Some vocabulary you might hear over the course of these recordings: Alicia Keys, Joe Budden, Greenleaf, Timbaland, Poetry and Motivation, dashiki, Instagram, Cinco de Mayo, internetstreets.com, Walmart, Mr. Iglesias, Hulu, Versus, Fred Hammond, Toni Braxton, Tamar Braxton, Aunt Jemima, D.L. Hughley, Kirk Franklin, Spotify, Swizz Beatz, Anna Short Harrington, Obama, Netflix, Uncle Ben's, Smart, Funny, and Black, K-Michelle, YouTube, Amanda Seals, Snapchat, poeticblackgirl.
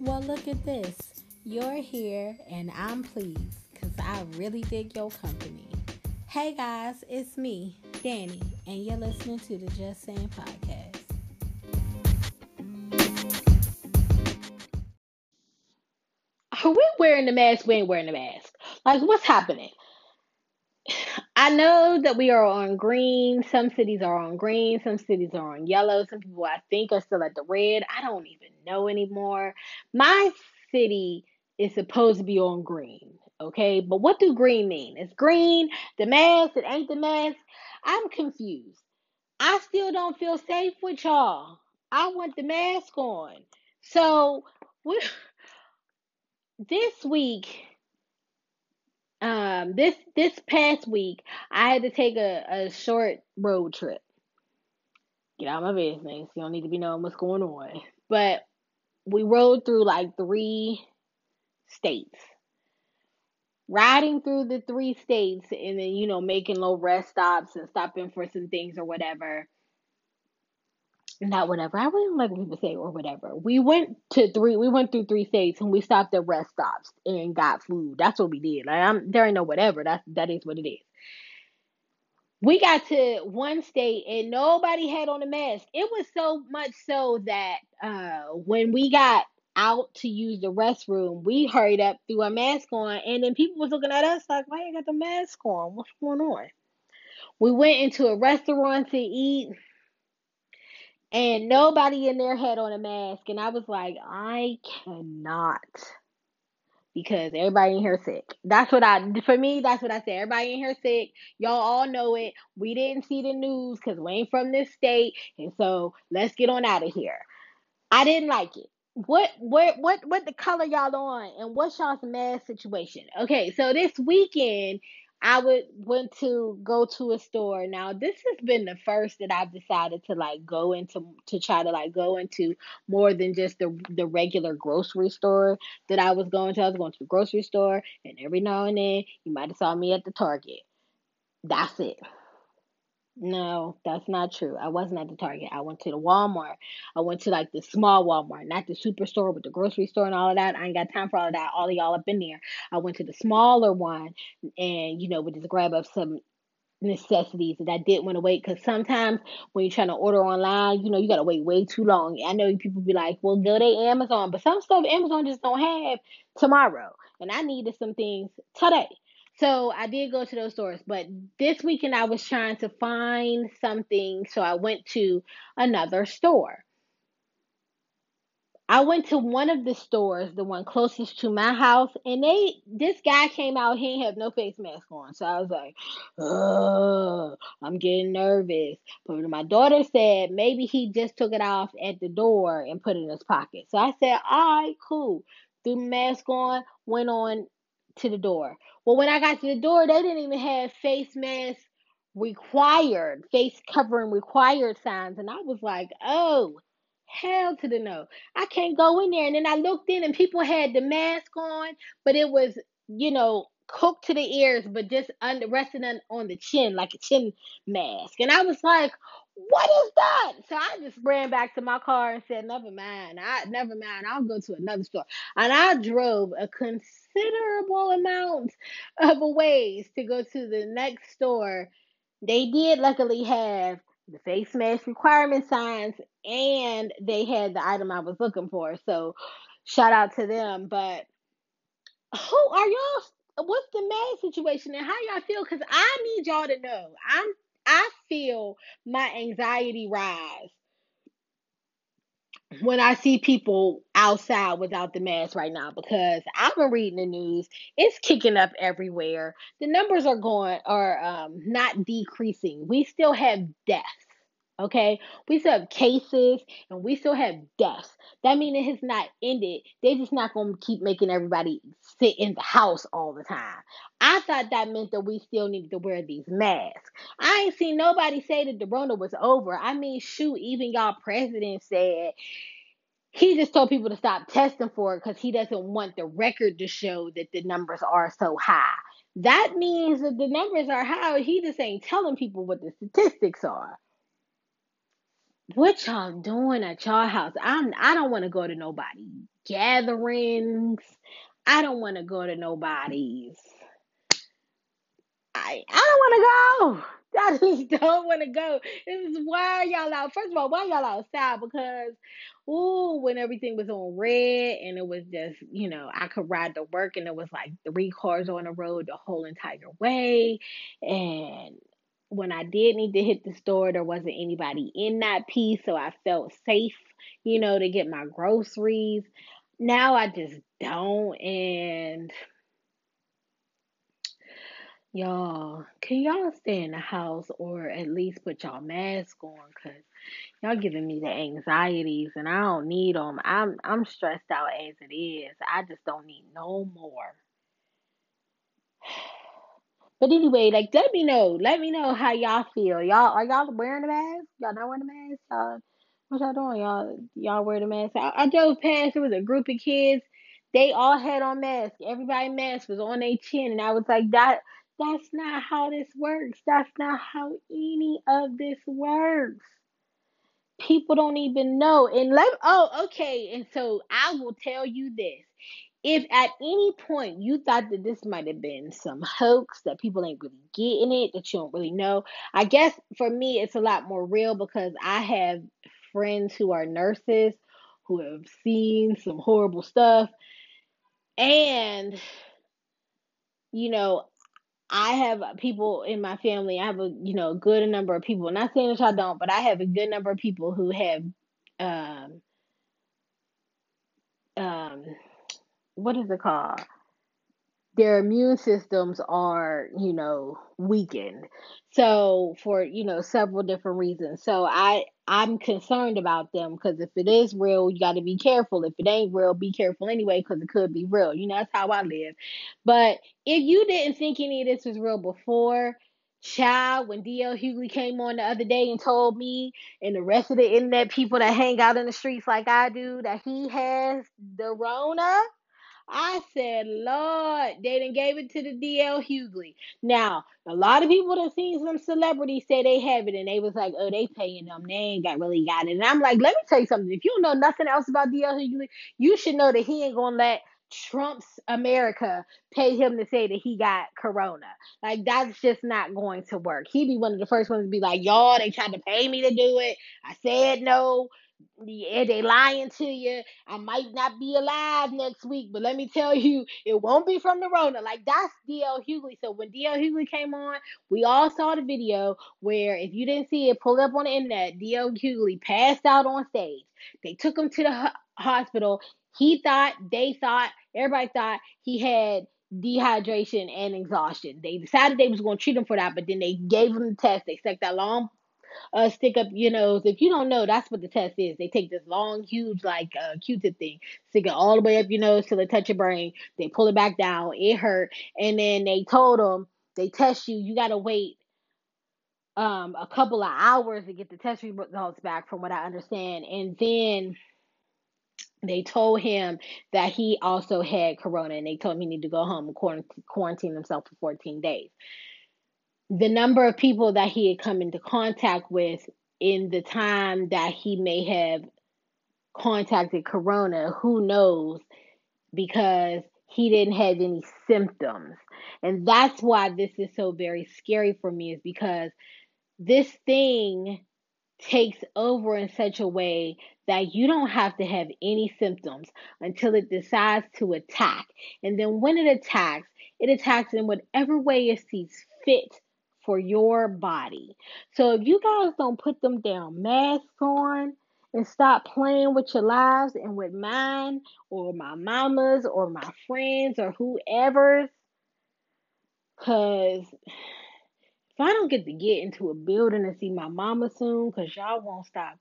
Well, look at this. You're here and I'm pleased because I really dig your company. Hey guys, it's me, Danny, and you're listening to the Just Saying podcast. Are we wearing the mask? We ain't wearing the mask. Like, what's happening? I know that we are on green. Some cities are on green. Some cities are on yellow. Some people, I think, are still at the red. I don't even know anymore. My city is supposed to be on green, okay? But what do green mean? It's green, the mask, it ain't the mask. I'm confused. I still don't feel safe with y'all. I want the mask on. So, this week... this past week, I had to take a short road trip. Get out of my business. You don't need to be knowing what's going on. But we rode through like 3 states. Riding through the 3 states and then, you know, making little rest stops and stopping for some things or whatever. Not whatever. I really don't like what people say or whatever. We went through 3 states and we stopped at rest stops and got food. That's what we did. Like, there ain't no whatever. That is what it is. We got to one state and nobody had on a mask. It was so much so that when we got out to use the restroom, we hurried up, threw our mask on, and then people was looking at us like, why you got the mask on? What's going on? We went into a restaurant to eat. And nobody in there had on a mask. And I was like, I cannot. Because everybody in here sick. That's what I said. Everybody in here sick. Y'all all know it. We didn't see the news because we ain't from this state. And so let's get on out of here. I didn't like it. What the color y'all on? And what's y'all's mask situation? Okay, so this weekend... I went to go to a store. Now, this has been the first that I've decided to like go into to try to like go into more than just the regular grocery store that I was going to. I was going to the grocery store, and every now and then you might have saw me at the Target. That's it. No, that's not true. I wasn't at the Target. I went to the Walmart. I went to like the small Walmart, not the superstore with the grocery store and all of that. I ain't got time for all of that. All of y'all up in there. I went to the smaller one and, you know, we just grab up some necessities that I didn't want to wait. Because sometimes when you're trying to order online, you know, you got to wait way too long. I know people be like, well, go to Amazon. But some stuff Amazon just don't have tomorrow. And I needed some things today. So I did go to those stores, but this weekend I was trying to find something, so I went to another store. I went to one of the stores, the one closest to my house, and this guy came out, he didn't have no face mask on, so I was like, oh, I'm getting nervous. But my daughter said maybe he just took it off at the door and put it in his pocket. So I said, all right, cool. Threw the mask on, went on to the door. Well, when I got to the door, they didn't even have face covering required signs. And I was like, oh, hell to the no. I can't go in there. And then I looked in and people had the mask on, but it was, you know, cooked to the ears, but just resting on the chin, like a chin mask. And I was like, what is that? So I just ran back to my car and said, never mind. I'll go to another store. And I drove a considerable amount of a ways to go to the next store. They did luckily have the face mask requirement signs and they had the item I was looking for. So shout out to them. But who are y'all? What's the mask situation and how y'all feel? Because I need y'all to know. I feel my anxiety rise when I see people outside without the mask right now because I've been reading the news. It's kicking up everywhere. The numbers are not decreasing. We still have deaths, okay? We still have cases and we still have deaths. That means it has not ended. They're just not going to keep making everybody sit in the house all the time. I thought that meant that we still needed to wear these masks. I ain't seen nobody say that the Rona was over. I mean, shoot, even y'all president said he just told people to stop testing for it because he doesn't want the record to show that the numbers are so high. That means that the numbers are high. He just ain't telling people what the statistics are. what y'all doing at y'all house? I don't want to go to nobody gatherings. I don't want to go to nobody's. I don't want to go. I just don't want to go. This is why y'all out. First of all, why y'all outside? Because, when everything was on red and it was just, I could ride to work and it was like 3 cars on the road the whole entire way. And when I did need to hit the store, there wasn't anybody in that piece. So I felt safe, to get my groceries. Now I just don't. And y'all, can y'all stay in the house or at least put y'all mask on? Because y'all giving me the anxieties and I don't need them. I'm stressed out as it is. I just don't need no more. But anyway, let me know. Let me know how y'all feel. Y'all, are y'all wearing a mask? Y'all not wearing a mask? What y'all doing? Y'all wearing a mask? I drove past. It was a group of kids. They all had on masks. Everybody's mask was on their chin. And I was like, That's not how this works. That's not how any of this works. People don't even know. And And so I will tell you this. If at any point you thought that this might have been some hoax, that people ain't really getting it, that you don't really know, I guess for me it's a lot more real because I have friends who are nurses who have seen some horrible stuff. And, I have people in my family. I have a, good number of people. Not saying that y'all don't, but I have a good number of people who have, what is it called? Their immune systems are, weakened. So for, several different reasons. So I'm concerned about them because if it is real, you got to be careful. If it ain't real, be careful anyway because it could be real. That's how I live. But if you didn't think any of this was real before, child, when D.L. Hughley came on the other day and told me and the rest of the internet people that hang out in the streets like I do that he has the Rona, I said, Lord, they done gave it to the D.L. Hughley. Now, a lot of people that seen some celebrities say they have it, and they was like, oh, they paying them. They ain't really got it. And I'm like, let me tell you something. If you don't know nothing else about D.L. Hughley, you should know that he ain't going to let Trump's America pay him to say that he got corona. Like, that's just not going to work. He'd be one of the first ones to be like, y'all, they tried to pay me to do it. I said no. Yeah, they lying to you. I might not be alive next week, but let me tell you, it won't be from the Rona. Like, that's D.L. Hughley. So when D.L. Hughley came on, we all saw the video where, if you didn't see it, pull up on the internet, D.L. Hughley passed out on stage. They took him to the hospital. Everybody thought he had dehydration and exhaustion. They decided they was going to treat him for that, but then they gave him the test. They stuck that long stick up your nose. If you don't know, that's what the test is. They take this long, huge, Q-tip thing, stick it all the way up your nose till it touch your brain. They pull it back down. It hurt. And then they told them, they test you. You got to wait a couple of hours to get the test results back, from what I understand. And then they told him that he also had corona, and they told him he needed to go home and quarantine himself for 14 days. The number of people that he had come into contact with in the time that he may have contacted corona, who knows, because he didn't have any symptoms. And that's why this is so very scary for me, is because this thing takes over in such a way that you don't have to have any symptoms until it decides to attack. And then when it attacks in whatever way it sees fit for your body. So if you guys don't put them damn masks on and stop playing with your lives and with mine or my mama's or my friends or whoever's, because if I don't get to get into a building and see my mama soon because y'all won't stop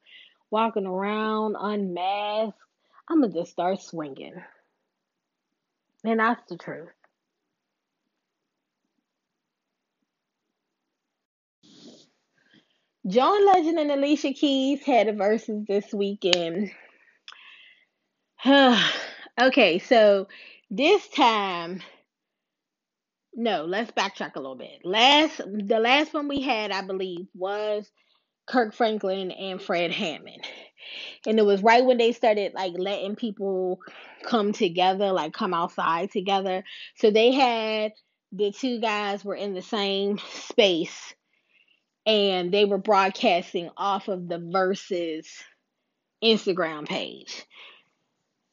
walking around unmasked, I'm going to just start swinging. And that's the truth. John Legend and Alicia Keys had a Versus this weekend. Okay, so this time, no, let's backtrack a little bit. The last one we had, I believe, was Kirk Franklin and Fred Hammond. And it was right when they started like letting people come together, like come outside together. So they had the two guys were in the same space and they were broadcasting off of the Versus Instagram page.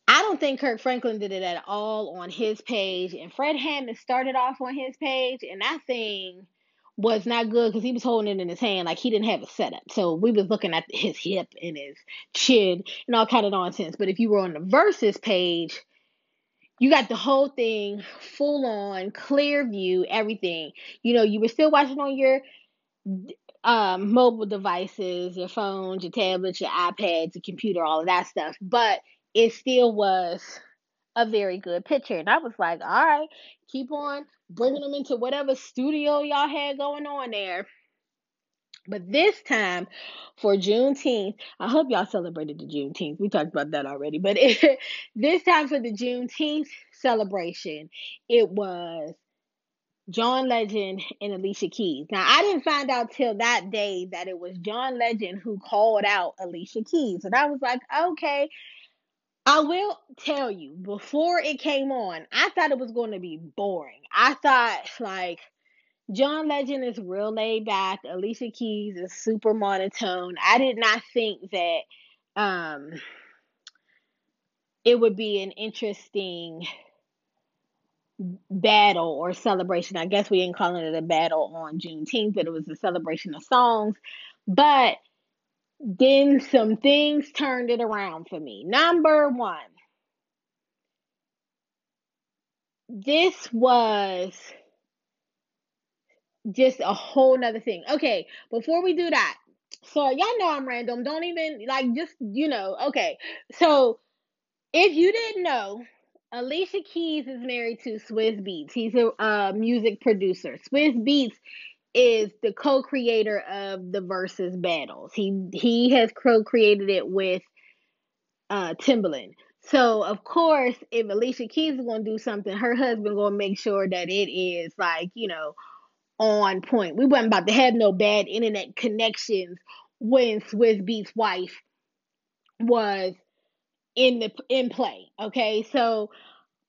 I don't think Kirk Franklin did it at all on his page, and Fred Hammond started off on his page, and that thing was not good because he was holding it in his hand like he didn't have a setup. So we was looking at his hip and his chin and all kind of nonsense. But if you were on the Versus page, you got the whole thing full on, clear view, everything. You know, you were still watching on your mobile devices, your phones, your tablets, your iPads, your computer, all of that stuff. But it still was a very good picture. And I was like, all right, keep on bringing them into whatever studio y'all had going on there. But this time for Juneteenth, I hope y'all celebrated the Juneteenth. We talked about that already. But this time for the Juneteenth celebration, it was John Legend and Alicia Keys. Now, I didn't find out till that day that it was John Legend who called out Alicia Keys. And I was like, okay. I will tell you, before it came on, I thought it was going to be boring. I thought, like, John Legend is real laid back. Alicia Keys is super monotone. I did not think that it would be an interesting battle or celebration. I guess we didn't call it a battle on Juneteenth, but it was a celebration of songs. But then some things turned it around for me. Number one, this was just a whole nother thing. Okay, before we do that, so y'all know I'm random. Don't even, like, just, you know, okay. So if you didn't know, Alicia Keys is married to Swizz Beatz. He's a music producer. Swizz Beatz is the co-creator of the Versus battles. He has co-created it with Timbaland. So of course, if Alicia Keys is gonna do something, her husband gonna make sure that it is, like, you know, on point. We weren't about to have no bad internet connections when Swizz Beatz' wife was in play. Okay, so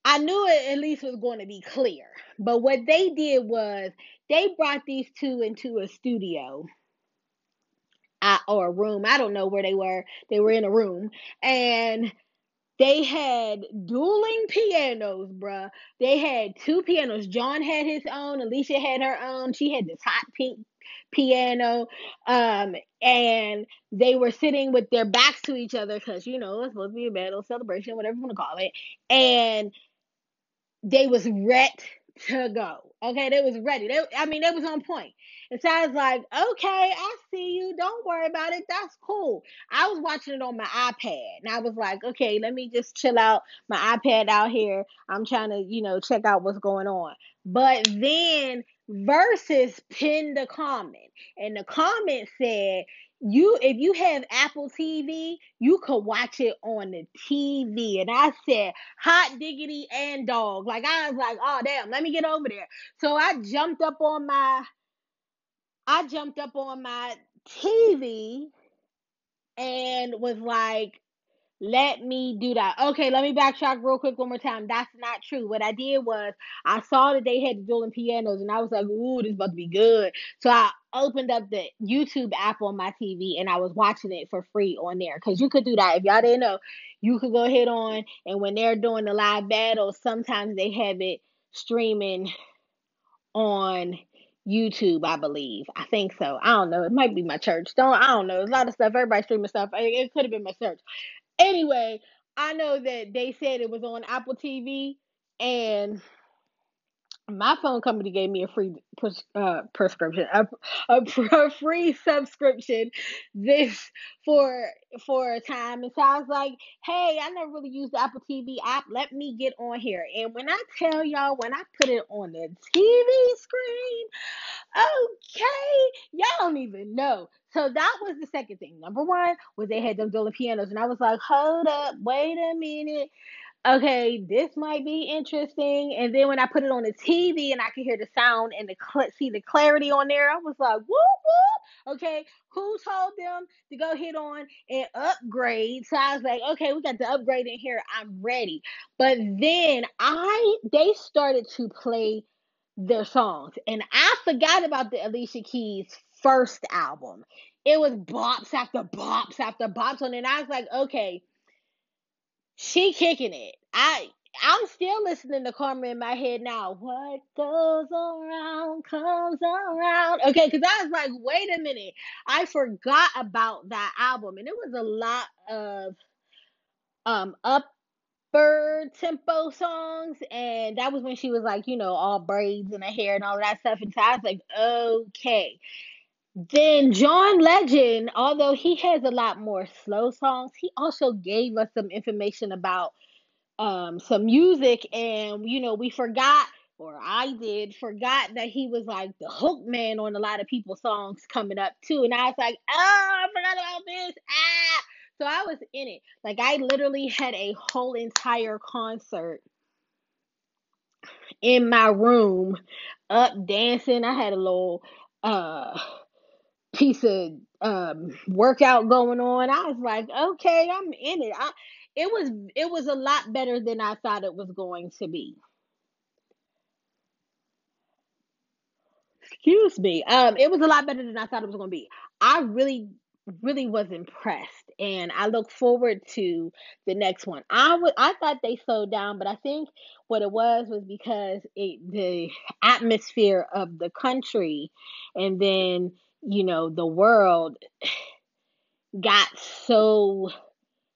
I knew it at least was going to be clear. But what they did was they brought these two into a studio or a room. I don't know where they were. They were in a room. And they had dueling pianos, bruh. They had two pianos. John had his own. Alicia had her own. She had this hot pink piano. And they were sitting with their backs to each other because, you know, it's supposed to be a battle, celebration, whatever you want to call it. And they was ready to go. Okay, they was ready. They was on point. And so I was like, okay, I see you. Don't worry about it. That's cool. I was watching it on my iPad. And I was like, okay, let me just chill out. My iPad out here. I'm trying to, you know, check out what's going on. But then Versus pinned a comment. And the comment said, if you have Apple TV, you could watch it on the TV. And I said, hot diggity and dog. Like, I was like, oh damn, let me get over there. So I jumped up on my TV and was like, let me do that. Okay, let me backtrack real quick one more time. That's not true. What I did was I saw that they had the dueling pianos, and I was like, ooh, this is about to be good. So I opened up the YouTube app on my TV, and I was watching it for free on there. Because you could do that. If y'all didn't know, you could go ahead on, and when they're doing the live battles, sometimes they have it streaming on YouTube, I believe. I think so. I don't know. It might be my church. I don't know. There's a lot of stuff. Everybody streaming stuff. It could have been my church. Anyway, I know that they said it was on Apple TV, and my phone company gave me a free prescription, a free subscription for a time. And so I was like, hey, I never really used the Apple TV app. Let me get on here. And when I tell y'all, when I put it on the TV screen, okay, y'all don't even know. So that was the second thing. Number one was they had them dueling pianos. And I was like, hold up, wait a minute. okay, this might be interesting. And then when I put it on the TV and I could hear the sound and the see the clarity on there, I was like, whoop, whoop. Okay, who told them to go hit on and upgrade? So I was like, okay, we got the upgrade in here. I'm ready. But then they started to play their songs. And I forgot about the Alicia Keys first album. It was bops after bops after bops on it. And I was like, okay, she kicking it. I'm still listening to Karma in my head now. What goes around comes around. Okay, because I was like, wait a minute. I forgot about that album. And it was a lot of upper tempo songs. And that was when she was like, you know, all braids in her hair and all that stuff. And so I was like, okay. Then John Legend, although he has a lot more slow songs, he also gave us some information about some music. And, you know, we forgot, or I did, forgot that he was like the hook man on a lot of people's songs coming up too. And I was like, oh, I forgot about this. Ah. So I was in it. Like, I literally had a whole entire concert in my room up dancing. I had a little piece of workout going on. I was like, okay, I'm in it. It was a lot better than I thought it was going to be. Excuse me. It was a lot better than I thought it was going to be. I really, really was impressed, and I look forward to the next one. I thought they slowed down, but I think what it was because the atmosphere of the country, and then, you know, the world got so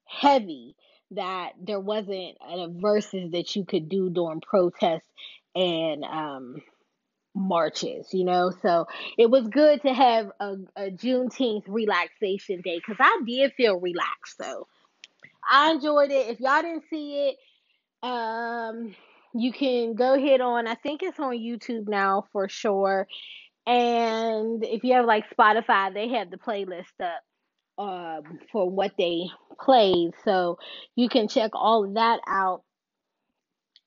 heavy that there wasn't a verses that you could do during protests and marches, you know. So it was good to have a Juneteenth relaxation day, because I did feel relaxed. So I enjoyed it. If y'all didn't see it, you can go ahead on. I think it's on YouTube now for sure. And if you have like Spotify, they have the playlist up for what they played. So you can check all of that out.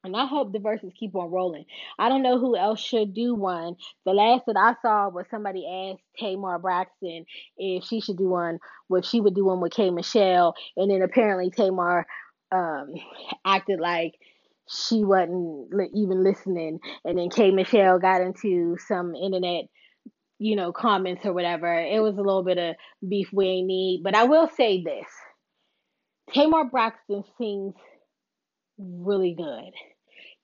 And I hope the verses keep on rolling. I don't know who else should do one. The last that I saw was somebody asked Tamar Braxton if she should do one, if she would do one with K-Michelle. And then apparently Tamar acted like she wasn't even listening, and then K-Michelle got into some internet, you know, comments or whatever. It was a little bit of beef we ain't need, but I will say this. Tamar Braxton sings really good.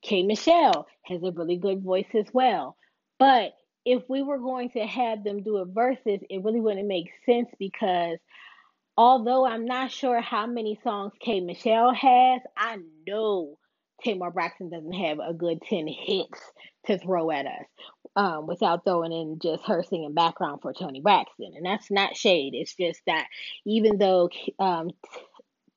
K-Michelle has a really good voice as well, but if we were going to have them do a versus, it really wouldn't make sense, because although I'm not sure how many songs K-Michelle has, I know Tamar Braxton doesn't have a good 10 hits to throw at us without throwing in just her singing background for Toni Braxton. And that's not shade. It's just that even though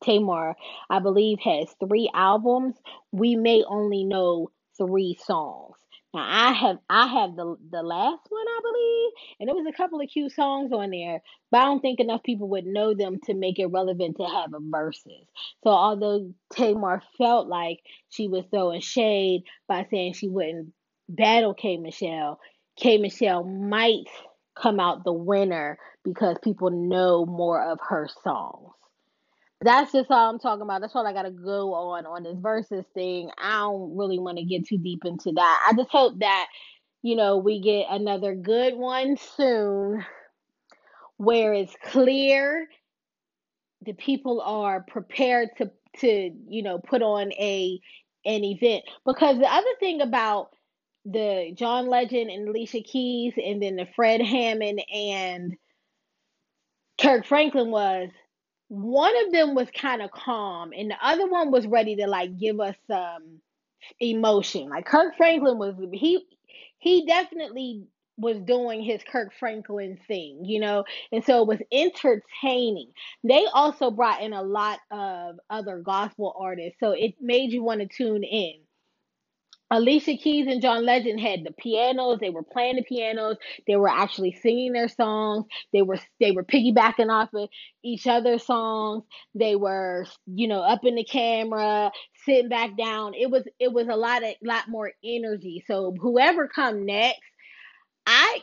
Tamar, I believe, has 3 albums, we may only know 3 songs. Now, I have the last one, I believe, and there was a couple of cute songs on there, but I don't think enough people would know them to make it relevant to have a versus. So although Tamar felt like she was throwing shade by saying she wouldn't battle K-Michelle, K-Michelle might come out the winner because people know more of her songs. That's just all I'm talking about. That's all I got to go on this versus thing. I don't really want to get too deep into that. I just hope that, you know, we get another good one soon where it's clear the people are prepared to you know, put on an event. Because the other thing about the John Legend and Alicia Keys and then the Fred Hammond and Kirk Franklin was, one of them was kind of calm and the other one was ready to like give us some emotion. Like Kirk Franklin was, he definitely was doing his Kirk Franklin thing, you know? And so it was entertaining. They also brought in a lot of other gospel artists, so it made you want to tune in. Alicia Keys and John Legend had the pianos. They were playing the pianos. They were actually singing their songs. They were piggybacking off of each other's songs. They were, you know, up in the camera, sitting back down. It was a lot more energy. So whoever come next, I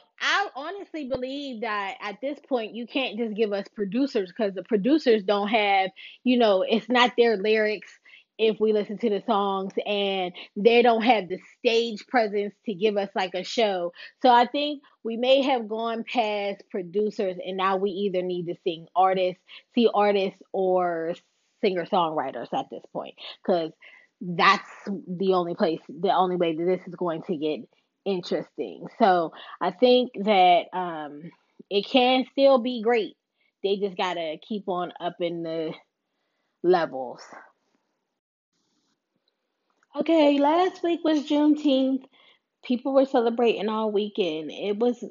honestly believe that at this point you can't just give us producers, because the producers don't have, you know, it's not their lyrics if we listen to the songs, and they don't have the stage presence to give us like a show. So I think we may have gone past producers, and now we either need to see artists or singer-songwriters at this point, because that's the only way that this is going to get interesting. So I think that it can still be great. They just gotta keep on upping the levels. Okay, last week was Juneteenth. People were celebrating all weekend. It was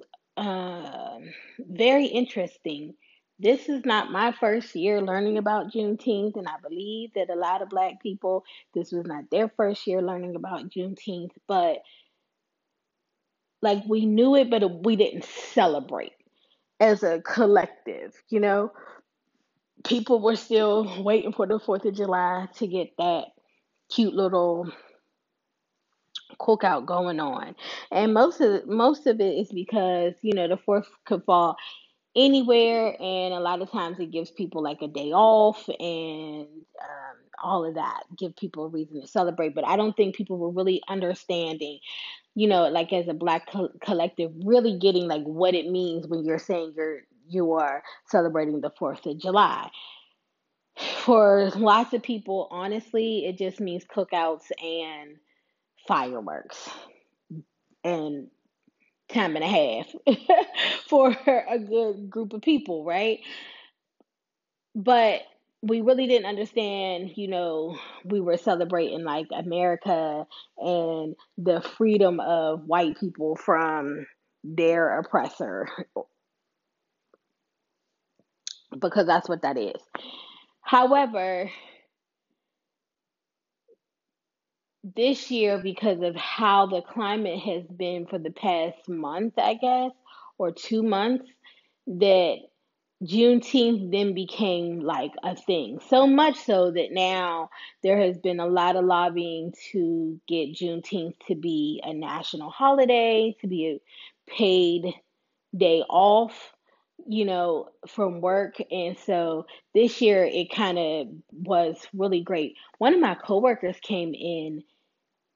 very interesting. This is not my first year learning about Juneteenth, and I believe that a lot of Black people, this was not their first year learning about Juneteenth, but like we knew it, but we didn't celebrate as a collective, you know? People were still waiting for the 4th of July to get that cute little cookout going on. And most of it is because, you know, the 4th could fall anywhere, and a lot of times it gives people like a day off and all of that, give people a reason to celebrate. But I don't think people were really understanding, you know, like as a Black collective, really getting like what it means when you're saying you are celebrating the 4th of July. For lots of people, honestly, it just means cookouts and fireworks and time and a half for a good group of people, right? But we really didn't understand, you know, we were celebrating like America and the freedom of white people from their oppressor, because that's what that is. However, this year, because of how the climate has been for the past month, I guess, or 2 months, that Juneteenth then became like a thing. So much so that now there has been a lot of lobbying to get Juneteenth to be a national holiday, to be a paid day off, you know, from work. And so this year it kind of was really great. One of my coworkers came in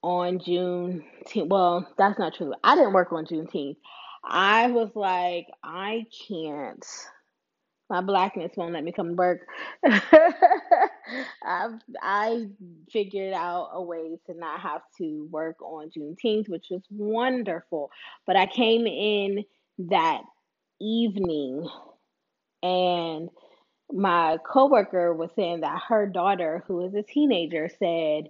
on Juneteenth. Well, that's not true. I didn't work on Juneteenth. I was like, I can't. My Blackness won't let me come to work. I figured out a way to not have to work on Juneteenth, which was wonderful. But I came in that evening, and my coworker was saying that her daughter, who is a teenager, said,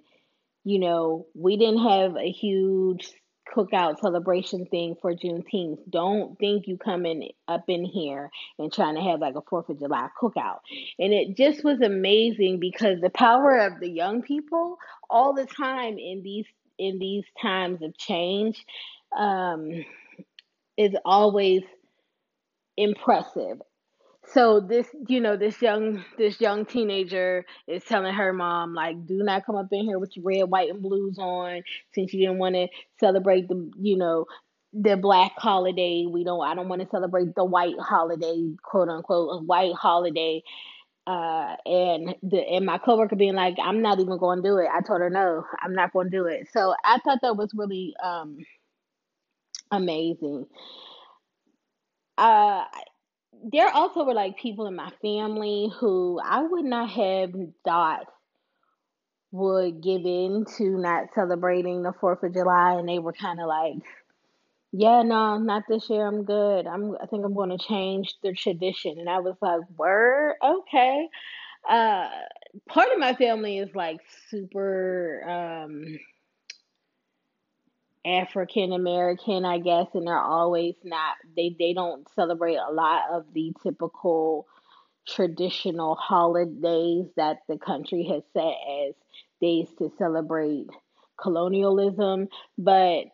you know, we didn't have a huge cookout celebration thing for Juneteenth. Don't think you coming up in here and trying to have like a 4th of July cookout. And it just was amazing, because the power of the young people all the time in these times of change is always impressive. So this, you know, this young teenager is telling her mom, like, do not come up in here with your red, white, and blues on, since you didn't want to celebrate the, you know, the Black holiday. I don't want to celebrate the white holiday, quote unquote, a white holiday. And my coworker being like, I'm not even going to do it. I told her, no, I'm not going to do it. So I thought that was really amazing. There also were like people in my family who I would not have thought would give in to not celebrating the 4th of July, and they were kind of like, yeah, no, not this year. I'm good. I think I'm going to change the tradition. And I was like, word? Okay. Part of my family is like super African American, I guess, and they're always not, they don't celebrate a lot of the typical traditional holidays that the country has set as days to celebrate colonialism, but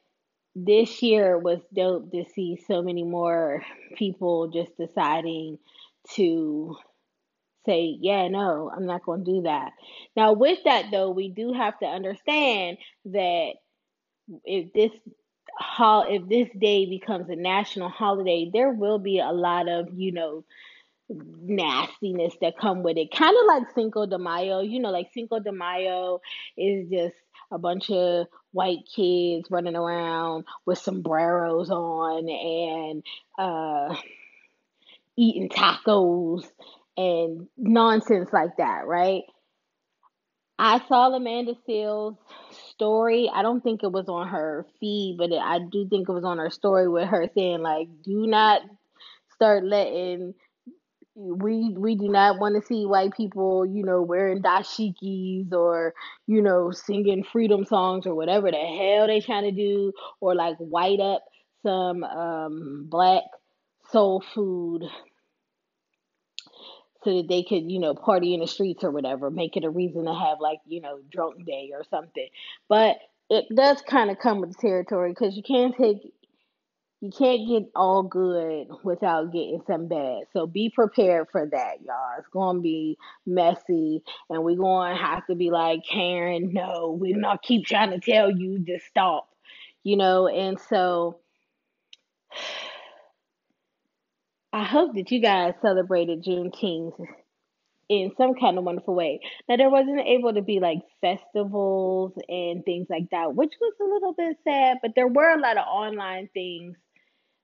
this year was dope to see so many more people just deciding to say, yeah, no, I'm not going to do that. Now, with that, though, we do have to understand that if this day becomes a national holiday, there will be a lot of, nastiness that come with it. Kind of like Cinco de Mayo, like Cinco de Mayo is just a bunch of white kids running around with sombreros on and eating tacos and nonsense like that, right? I saw Amanda Seals' story. I don't think it was on her feed, but I do think it was on her story with her saying, like, do not start letting... We do not want to see white people, wearing dashikis or, singing freedom songs or whatever the hell they trying to do, or like white up some black soul food so that they could, party in the streets or whatever, make it a reason to have like, drunk day or something. But it does kind of come with the territory, because you can't get all good without getting some bad. So be prepared for that, y'all. It's going to be messy. And we're going to have to be like, Karen, no, we're not keep trying to tell you to stop. And so I hope that you guys celebrated Juneteenth in some kind of wonderful way. Now, there wasn't able to be like festivals and things like that, which was a little bit sad, but there were a lot of online things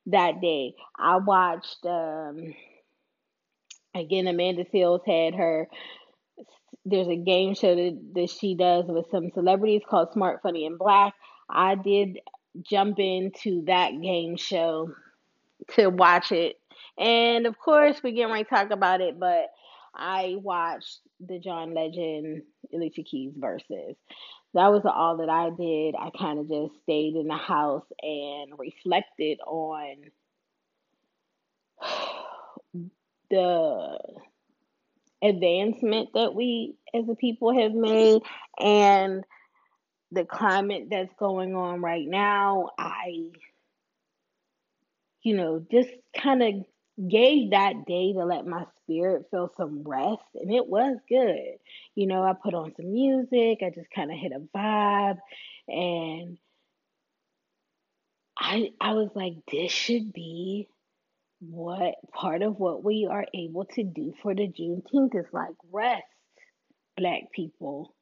that day. I watched, again, Amanda Seals had her, there's a game show that she does with some celebrities called Smart, Funny, and Black. I did jump into that game show to watch it. And of course, we can't really talk about it, but I watched the John Legend, Alicia Keys Versus. That was all that I did. I kind of just stayed in the house and reflected on the advancement that we as a people have made and the climate that's going on right now. I, just kind of gave that day to let my spirit feel some rest, and it was good. I put on some music, I just kind of hit a vibe, and I was like, this should be what part of what we are able to do for the Juneteenth is like rest, Black people,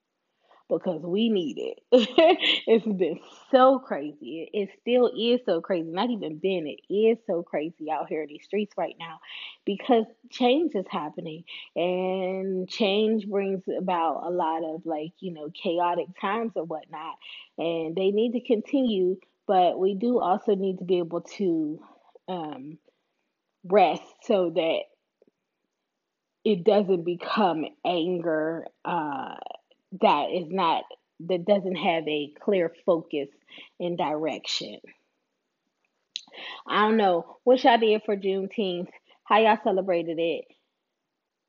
because we need it. It's been so crazy. It still is so crazy. Not even been. It is so crazy out here in these streets right now, because change is happening. And change brings about a lot of chaotic times or whatnot. And they need to continue. But we do also need to be able to rest so that it doesn't become anger, that doesn't have a clear focus and direction. I don't know what y'all did for Juneteenth, how y'all celebrated it,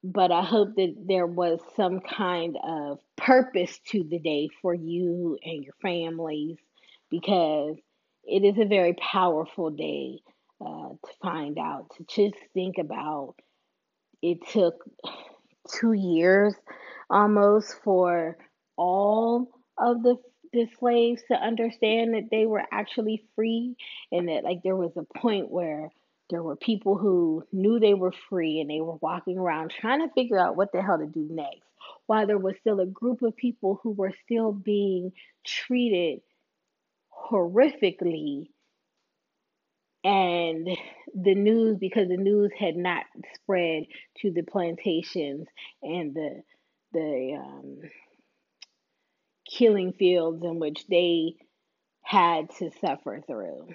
but I hope that there was some kind of purpose to the day for you and your families, because it is a very powerful day to find out, to just think about. It took 2 years almost for all of the slaves to understand that they were actually free, and that there was a point where there were people who knew they were free and they were walking around trying to figure out what the hell to do next, while there was still a group of people who were still being treated horrifically. And the news, because the news had not spread to the plantations and the killing fields in which they had to suffer through.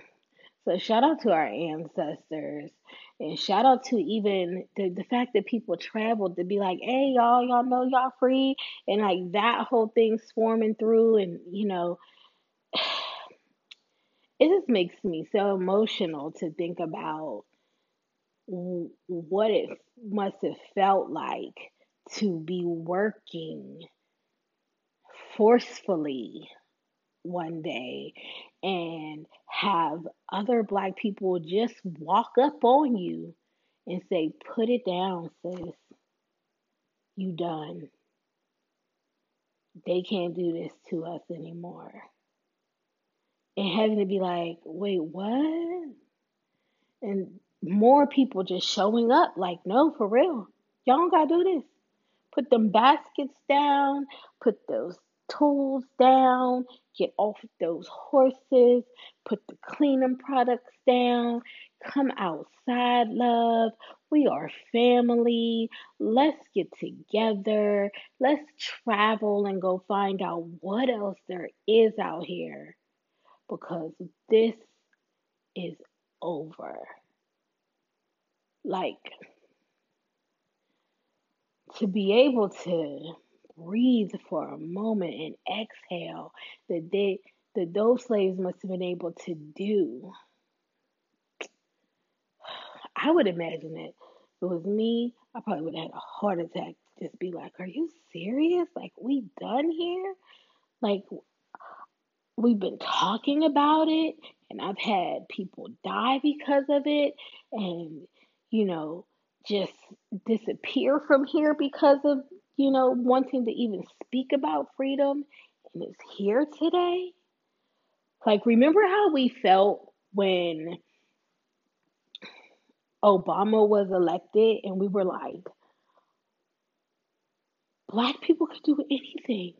So shout out to our ancestors, and shout out to even the fact that people traveled to be like, hey, y'all know y'all free, and like that whole thing swarming through, and it just makes me so emotional to think about what it must have felt like to be working forcefully one day and have other Black people just walk up on you and say, put it down, sis. You done. They can't do this to us anymore. And having to be like, wait, what? And more people just showing up like, no, for real. Y'all don't gotta do this. Put them baskets down. Put those tools down. Get off those horses. Put the cleaning products down. Come outside, love. We are family. Let's get together. Let's travel and go find out what else there is out here. Because this is over. Like, to be able to breathe for a moment and exhale that those slaves must have been able to do. I would imagine that if it was me, I probably would have had a heart attack. Just be like, are you serious? Like, we done here? Like, we've been talking about it, and I've had people die because of it, and, you know, just disappear from here because of, you know, wanting to even speak about freedom, and it's here today. Like, remember how we felt when Obama was elected and we were like, Black people could do anything.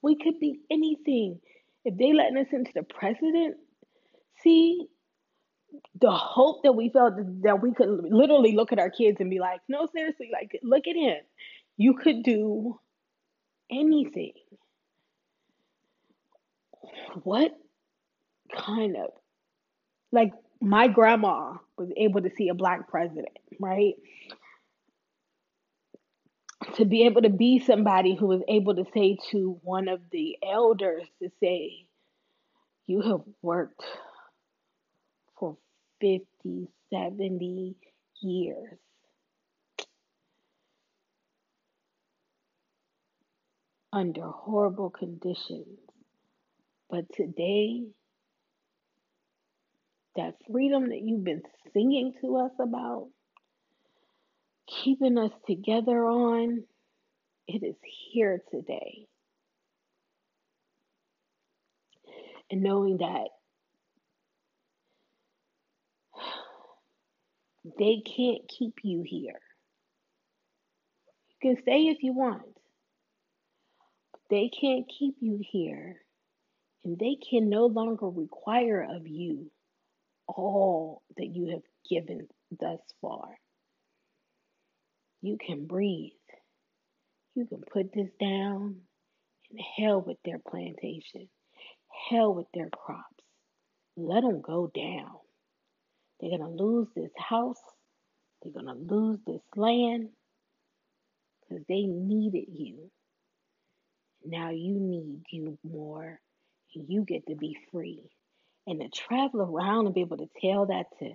We could be anything. If they letting us into the presidency, the hope that we felt that we could literally look at our kids and be like, no, seriously, like, look at him. You could do anything. What kind of, like, my grandma was able to see a Black president, right? To be able to be somebody who was able to say to one of the elders to say, you have worked for 50, 70 years. Under horrible conditions. But today, that freedom that you've been singing to us about, keeping us together on, it is here today. And knowing that they can't keep you here. You can stay if you want. But they can't keep you here. And they can no longer require of you all that you have given thus far. You can breathe. You can put this down, and hell with their plantation. Hell with their crops. Let them go down. They're going to lose this house. They're going to lose this land. Because they needed you. Now you need you more. And you get to be free. And to travel around and be able to tell that to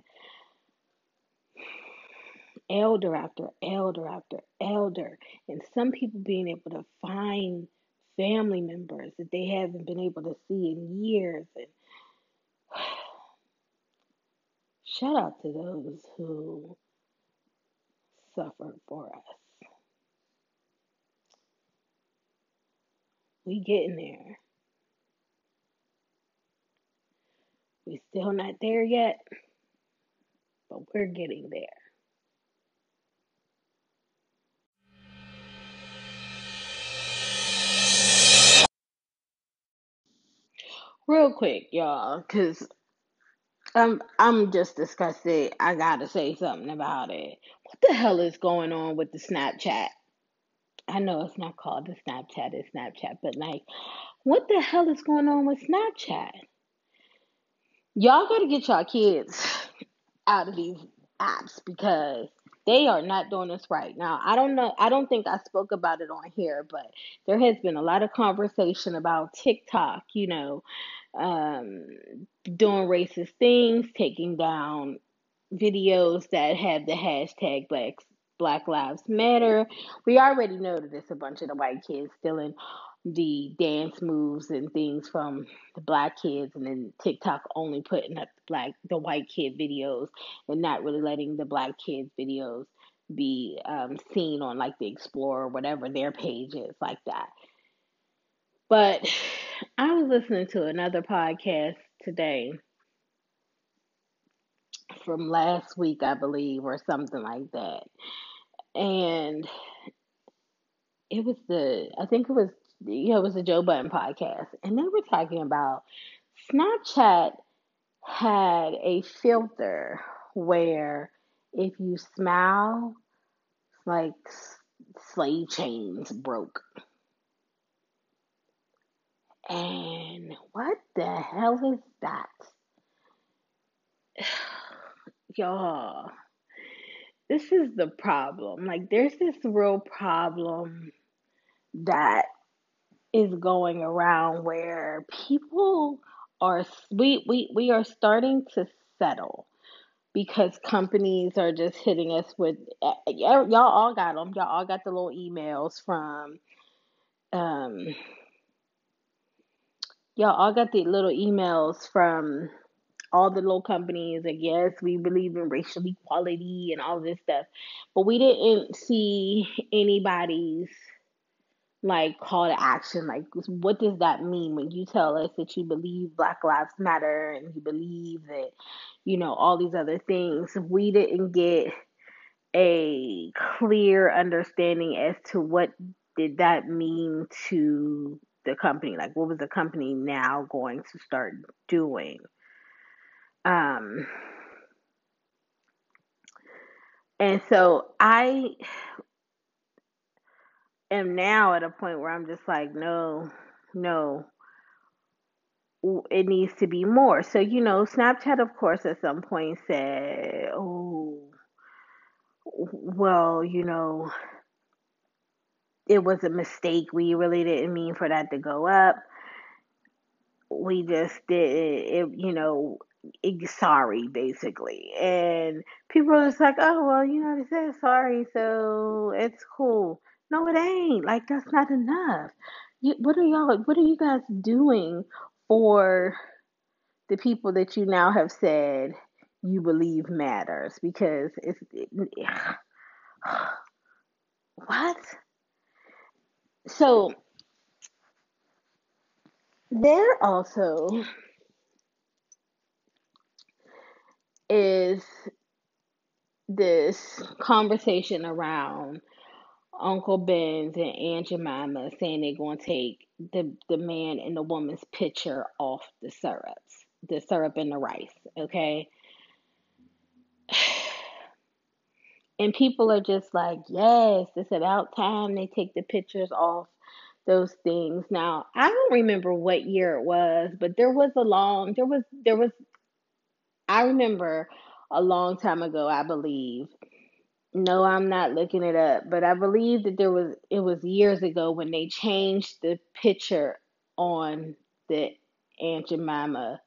elder after elder after elder. And some people being able to find family members that they haven't been able to see in years. And shout out to those who suffered for us. We getting there. We're still not there yet, but we're getting there. Real quick, y'all, because I'm just disgusted. I gotta say something about it. What the hell is going on with the Snapchat? I know it's not called the Snapchat, it's Snapchat, but like, what the hell is going on with Snapchat? Y'all gotta get y'all kids out of these apps because they are not doing this right. Now, I don't know. I don't think I spoke about it on here, but there has been a lot of conversation about TikTok, you know, doing racist things, taking down videos that have the hashtag Black Lives Matter. We already know that it's a bunch of the white kids stealing the dance moves and things from the black kids, and then TikTok only putting up the white kid videos and not really letting the black kids videos be seen on the Explorer or whatever their page is like that. But I was listening to another podcast today from last week, I believe, or something like that. And it was it was the Joe Budden podcast, and they were talking about Snapchat had a filter where if you smile, slave chains broke. And what the hell is that? Y'all, this is the problem. There's this real problem that is going around where people are, we are starting to settle because companies are just hitting us with, y'all all got them. Y'all all got the little emails from, y'all all got the little emails from all the little companies, like, yes, we believe in racial equality and all this stuff, but we didn't see anybody's call to action. What does that mean when you tell us that you believe Black Lives Matter and you believe that, all these other things? We didn't get a clear understanding as to what did that mean to the company. What was the company now going to start doing? And so I am now at a point where I'm just no, it needs to be more. So, Snapchat, of course, at some point said, oh, well, it was a mistake. We really didn't mean for that to go up. We just did it, sorry, basically. And people are just like, oh, well, they said sorry, so it's cool. No, it ain't. That's not enough. What are you guys doing for the people that you now have said you believe matters? Because what? So there also is this conversation around Uncle Ben's and Aunt Jemima saying they're going to take the man and the woman's picture off the syrup and the rice, okay? And people are just like, yes, it's about time they take the pictures off those things. Now, I don't remember what year it was, but I remember a long time ago, I believe. No, I'm not looking it up, but I believe that it was years ago when they changed the picture on the Aunt Jemima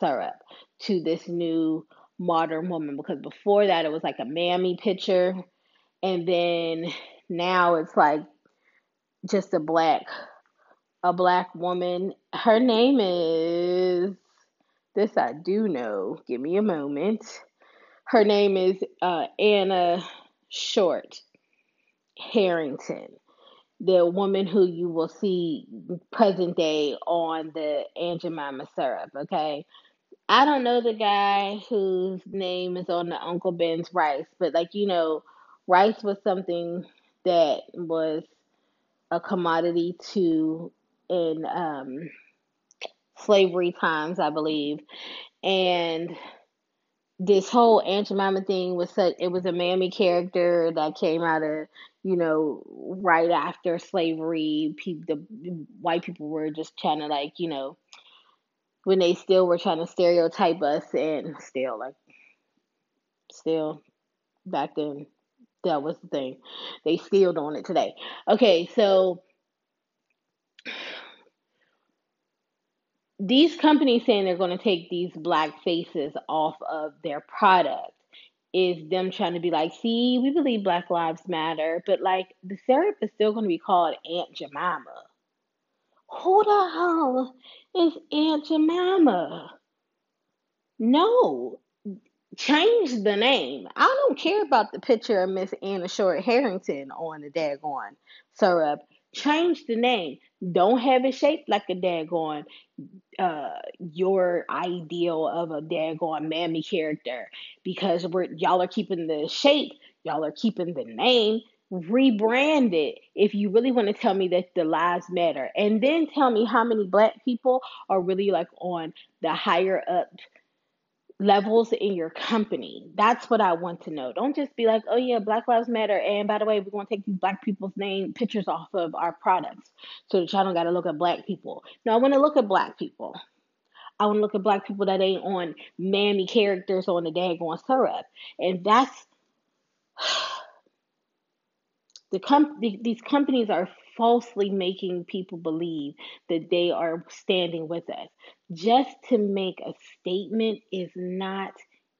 syrup to this new modern woman, because before that it was a mammy picture, and then now it's just a black woman. Her name is, this I do know, give me a moment. Her name is Anna Short Harrington, the woman who you will see present day on the Aunt Jemima syrup, okay? I don't know the guy whose name is on the Uncle Ben's rice, but rice was something that was a commodity too in slavery times, I believe. And this whole Aunt Jemima thing was a mammy character that came out of, right after slavery. The white people were just trying to when they still were trying to stereotype us, and still back then, that was the thing. They still doing it today. Okay, so these companies saying they're going to take these black faces off of their product is them trying to be see, we believe Black Lives Matter, but the syrup is still going to be called Aunt Jemima. who the hell is Aunt Jemima? No, change the name. I don't care about the picture of Miss Anna Short Harrington on the daggone syrup. Change the name. Don't have it shaped like a daggone, your ideal of a daggone mammy character, because y'all are keeping the shape, y'all are keeping the name. Rebrand it if you really want to tell me that the lives matter. And then tell me how many black people are really like on the higher up levels in your company. That's what I want to know. Don't just be like, oh yeah, Black Lives Matter, and by the way, we're going to take these black people's name pictures off of our products so that y'all don't got to look at black people. No, I want to look at black people. I want to look at black people that ain't on mammy characters on the daggone syrup. And that's these companies are falsely making people believe that they are standing with us. Just to make a statement is not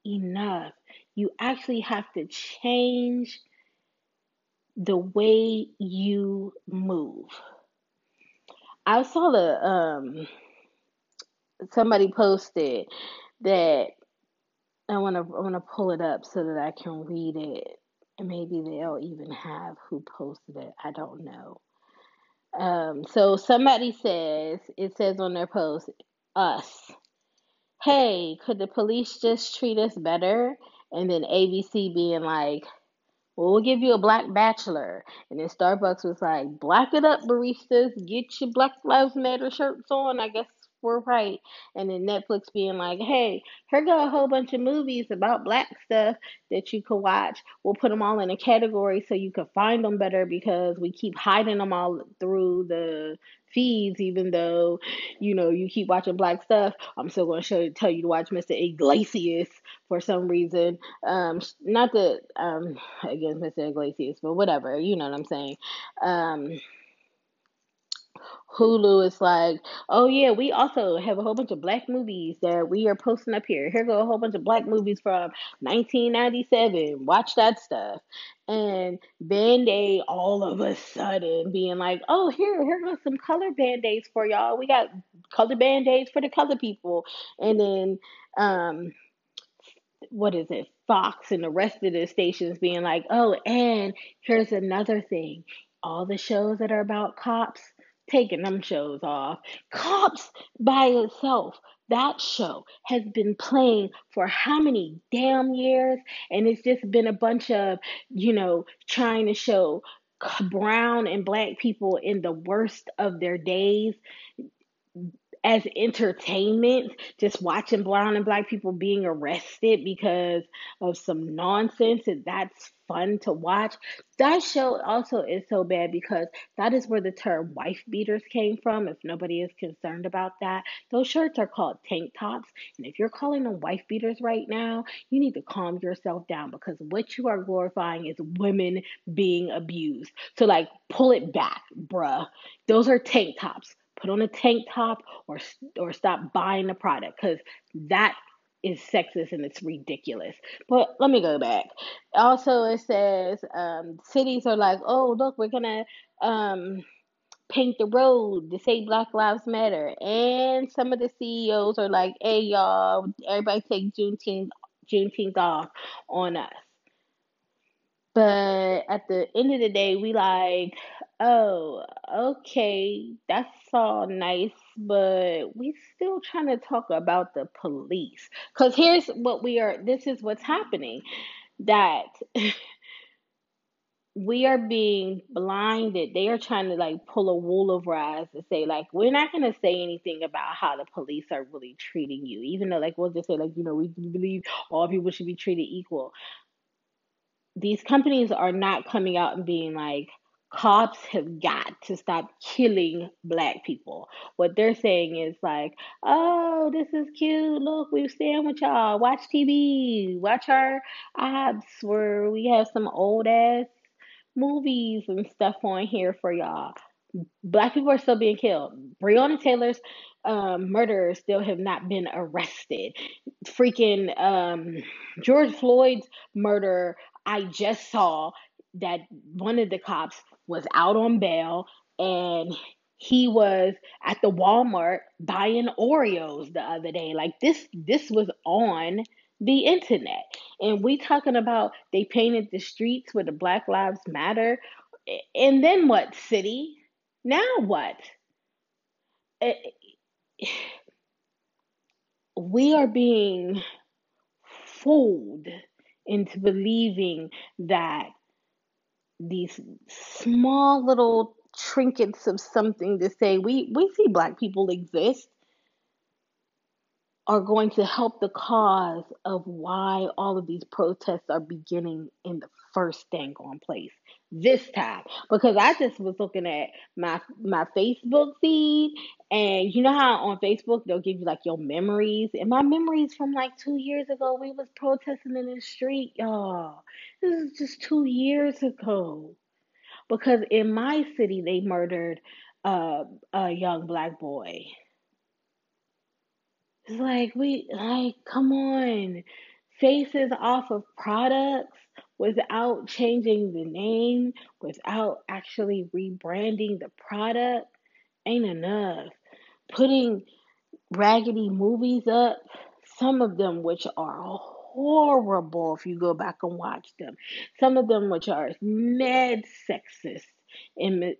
enough. You actually have to change the way you move. I saw somebody posted that, I want to pull it up so that I can read it. Maybe they'll even have who posted it. I don't know. So somebody says, it says on their post, us. Hey, could the police just treat us better? And then ABC being like, well, we'll give you a black bachelor. And then Starbucks was like, black it up, baristas. Get your Black Lives Matter shirts on. I guess we're right. And then Netflix being like, hey, here go a whole bunch of movies about black stuff that you could watch. We'll put them all in a category so you can find them better, because we keep hiding them all through the feeds, even though, you know, you keep watching black stuff. I'm still going to tell you to watch Mr. Iglesias for some reason. Not that I'm against Mr. Iglesias, but whatever, you know what I'm saying. Hulu is like, oh yeah, we also have a whole bunch of black movies that we are posting up here. Here go a whole bunch of black movies from 1997. Watch that stuff. And Band-Aid all of a sudden being like, oh, here go some color Band-Aids for y'all. We got color Band-Aids for the color people. And then, what is it? Fox and the rest of the stations being like, oh, and here's another thing. All the shows that are about cops, taking them shows off. Cops by itself, that show has been playing for how many damn years? And it's just been a bunch of, you know, trying to show brown and black people in the worst of their days as entertainment, just watching brown and black people being arrested because of some nonsense, and that's fun to watch. That show also is so bad because that is where the term wife beaters came from, if nobody is concerned about that. Those shirts are called tank tops, and if you're calling them wife beaters right now, you need to calm yourself down, because what you are glorifying is women being abused. So like, pull it back, bruh. Those are tank tops. Put on a tank top or stop buying the product, because that is sexist and it's ridiculous. But let me go back. Also, it says cities are like, oh, look, we're going to paint the road to say Black Lives Matter. And some of the CEOs are like, hey, y'all, everybody take Juneteenth off on us. But at the end of the day, we like, oh, okay, that's all nice, but we still trying to talk about the police. Because here's what this is what's happening, that we are being blinded. They are trying to like pull a wool over our eyes and say like, we're not going to say anything about how the police are really treating you. Even though like, we'll just say like, you know, we believe all people should be treated equal. These companies are not coming out and being like, cops have got to stop killing black people. What they're saying is like, oh, this is cute. Look, we stand with y'all. Watch TV. Watch our apps where we have some old ass movies and stuff on here for y'all. Black people are still being killed. Breonna Taylor's murderers still have not been arrested. Freaking George Floyd's murder, I just saw that one of the cops was out on bail and He was at the Walmart buying Oreos the other day. Like this was on the internet. And we talking about they painted the streets with the Black Lives Matter. And then what, city? Now what? We are being fooled into believing that these small little trinkets of something to say we see Black people exist are going to help the cause of why all of these protests are beginning in the first dang on place this time. Because I just was looking at my Facebook feed, and you know how on Facebook they'll give you like your memories, and my memories from like 2 years ago, we was protesting in the street, y'all. This is just 2 years ago. Because in my city, they murdered a young Black boy. It's like, come on. Faces off of products without changing the name, without actually rebranding the product, ain't enough. Putting raggedy movies up, some of them which are horrible if you go back and watch them. Some of them which are mad sexist and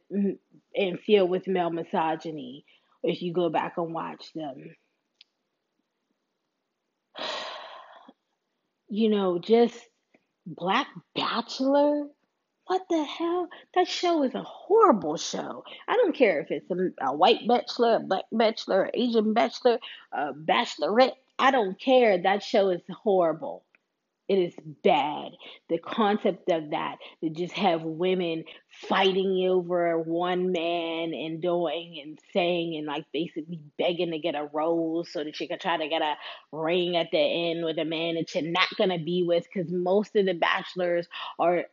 filled with male misogyny if you go back and watch them. You know, just Black Bachelor. What the hell? That show is a horrible show. I don't care if it's a white bachelor, a Black bachelor, an Asian bachelor, a bachelorette. I don't care. That show is horrible. It is bad. The concept of that, to just have women fighting over one man and doing and saying and like basically begging to get a rose so that she can try to get a ring at the end with a man that you're not going to be with, because most of the bachelors are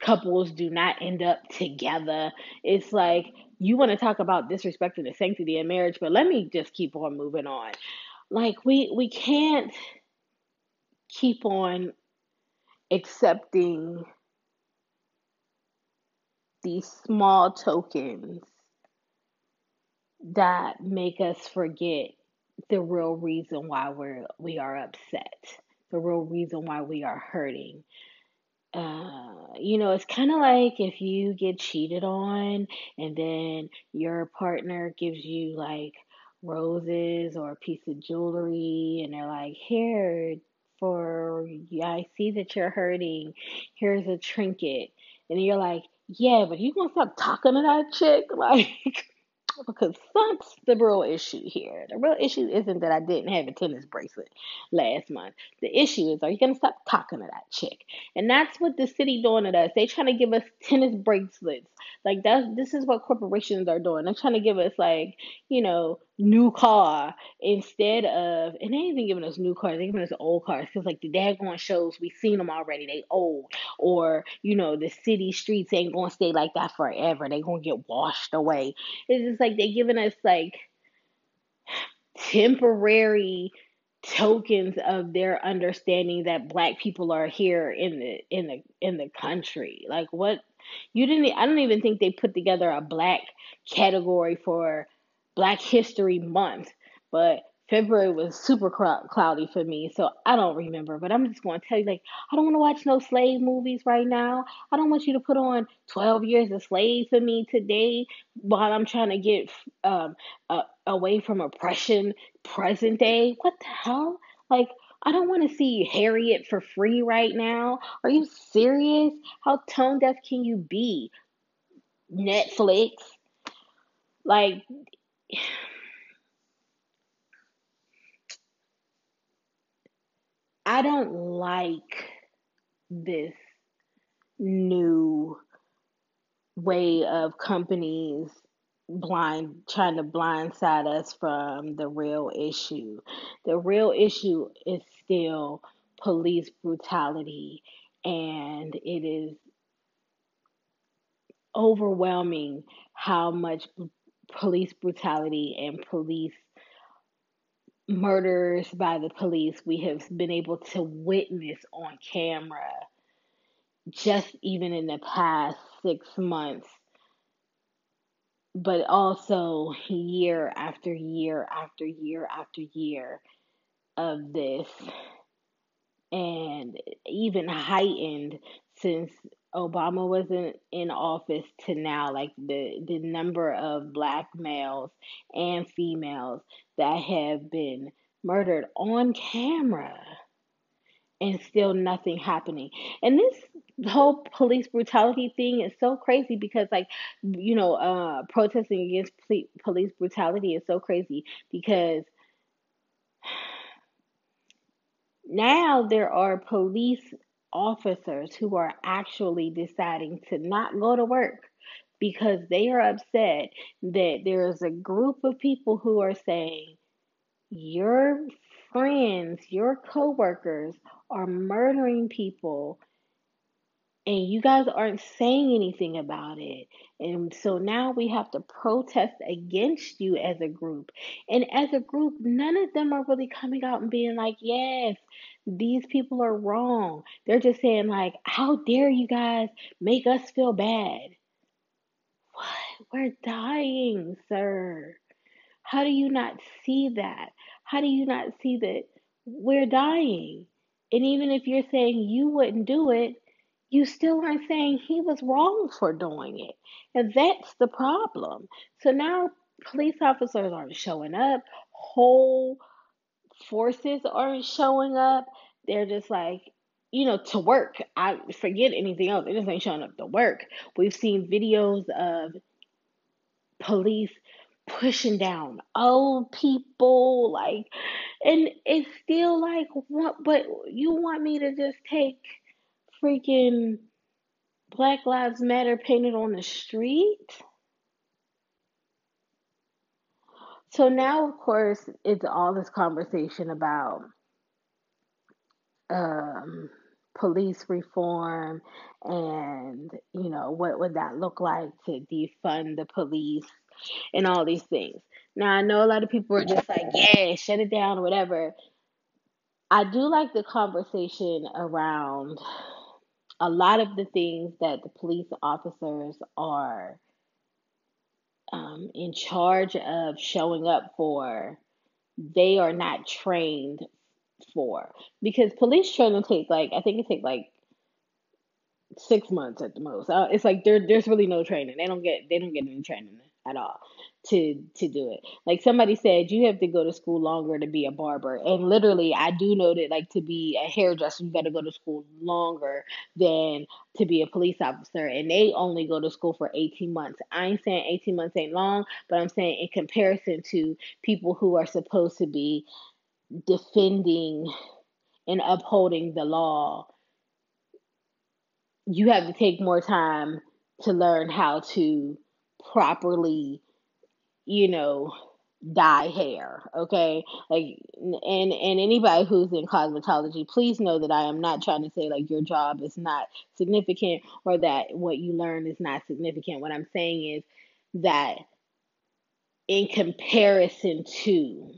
couples do not end up together. It's like, you want to talk about disrespecting the sanctity of marriage, but let me just keep on moving on. Like, we can't keep on accepting these small tokens that make us forget the real reason why we are upset, the real reason why we are hurting. You know, it's kind of like if you get cheated on and then your partner gives you like roses or a piece of jewelry, and they're like, here, I see that you're hurting, here's a trinket. And you're like, yeah, but you gonna stop talking to that chick? Like, because that's the real issue here. The real issue isn't that I didn't have a tennis bracelet last month. The issue is, are you going to stop talking to that chick? And that's what the city doing to us. They trying to give us tennis bracelets. Like, this is what corporations are doing. They're trying to give us, like, you know, new car instead of, and they ain't even giving us new cars. They're giving us old cars. Because, like, the daggone shows, we've seen them already. They old. Or, you know, the city streets ain't going to stay like that forever. They going to get washed away. It's just like they're giving us, like, temporary tokens of their understanding that Black people are here in the country. Like, what? I don't even think they put together a Black category for Black History Month, but February was super cloudy for me, so I don't remember. But I'm just going to tell you, like, I don't want to watch no slave movies right now. I don't want you to put on 12 Years a Slave for me today while I'm trying to get away from oppression present day. What the hell? Like, I don't want to see Harriet for free right now. Are you serious? How tone deaf can you be, Netflix? Like, I don't like this new way of companies trying to blindside us from the real issue. The real issue is still police brutality, and it is overwhelming how much police brutality and police murders by the police we have been able to witness on camera just even in the past 6 months But also year after year after year after year of this, and even heightened since Obama wasn't in office to now, like the number of black males and females that have been murdered on camera and still nothing happening. And this whole police brutality thing is so crazy because, like, you know, protesting against police brutality is so crazy because now there are police officers who are actually deciding to not go to work because they are upset that there is a group of people who are saying, your friends, your coworkers are murdering people and you guys aren't saying anything about it. And so now we have to protest against you as a group. And as a group, none of them are really coming out and being like, yes, these people are wrong. They're just saying, like, how dare you guys make us feel bad? What? We're dying, sir. How do you not see that? How do you not see that we're dying? And even if you're saying you wouldn't do it, you still aren't saying he was wrong for doing it. And that's the problem. So now police officers aren't showing up. Whole forces aren't showing up. They're just like, you know, to work. I forget anything else. They just ain't showing up to work. We've seen videos of police pushing down old people, like, and it's still like, what? But you want me to just take freaking Black Lives Matter painted on the street? So now, of course, it's all this conversation about police reform and, you know, what would that look like to defund the police and all these things. Now, I know a lot of people are just like, yeah, shut it down or whatever. I do like the conversation around a lot of the things that the police officers are in charge of showing up for, they are not trained for. Because police training takes, like, I think it takes like 6 months at the most. It's like there's really no training. They don't get any training at all to do it. Like, somebody said, you have to go to school longer to be a barber. And literally, I do know that, like, to be a hairdresser, you got to go to school longer than to be a police officer. And they only go to school for 18 months. I ain't saying 18 months ain't long, but I'm saying in comparison to people who are supposed to be defending and upholding the law, you have to take more time to learn how to properly, you know, dye hair, okay? Like, and anybody who's in cosmetology, please know that I am not trying to say, like, your job is not significant or that what you learn is not significant. What I'm saying is that in comparison to,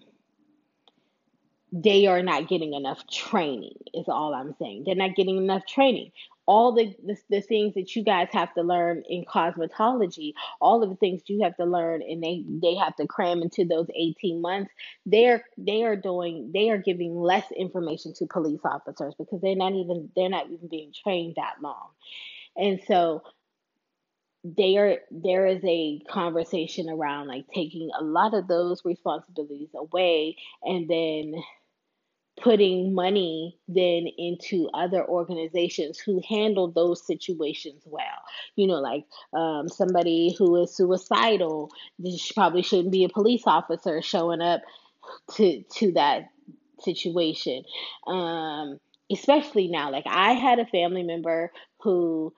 they are not getting enough training, is all I'm saying. They're not getting enough training. All the things that you guys have to learn in cosmetology, all of the things you have to learn and they have to cram into those 18 months, they are giving less information to police officers because they're not even being trained that long. And so there is a conversation around, like, taking a lot of those responsibilities away and then putting money then into other organizations who handle those situations well. You know, like, somebody who is suicidal, they probably shouldn't be a police officer showing up to that situation. Especially now, like, I had a family member who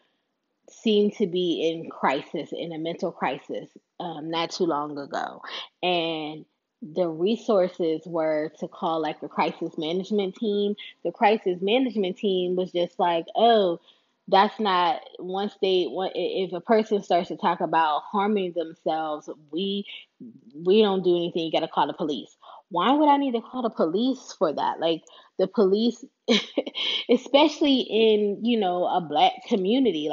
seemed to be in crisis, in a mental crisis, not too long ago. And the resources were to call, like, the crisis management team. The crisis management team was just like, oh, that's not, if a person starts to talk about harming themselves, we don't do anything. You got to call the police. Why would I need to call the police for that? Like, the police, especially in, you know, a black community,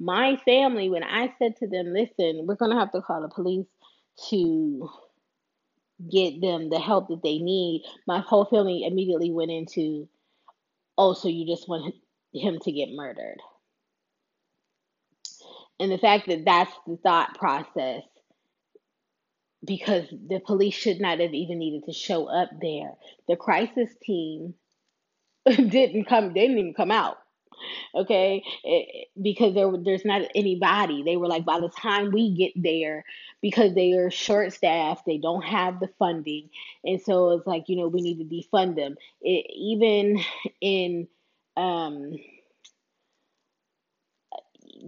my family, when I said to them, listen, we're going to have to call the police to get them the help that they need, my whole family immediately went into, oh, so you just want him to get murdered. And the fact that that's the thought process, because the police should not have even needed to show up there. The crisis team didn't even come out. Okay, because there's not anybody. They were like, by the time we get there, because they are short staffed, they don't have the funding, and so it's like, you know, we need to defund them. Even in,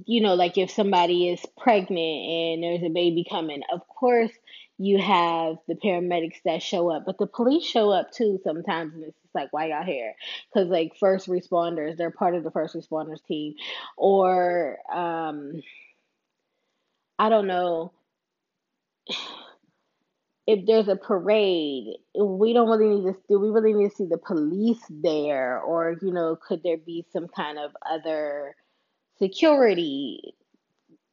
you know, like if somebody is pregnant and there's a baby coming, of course you have the paramedics that show up, but the police show up too sometimes, and it's just like, why y'all here? Because like first responders, they're part of the first responders team, or I don't know, if there's a parade, do we really need to see the police there? Or, you know, could there be some kind of other security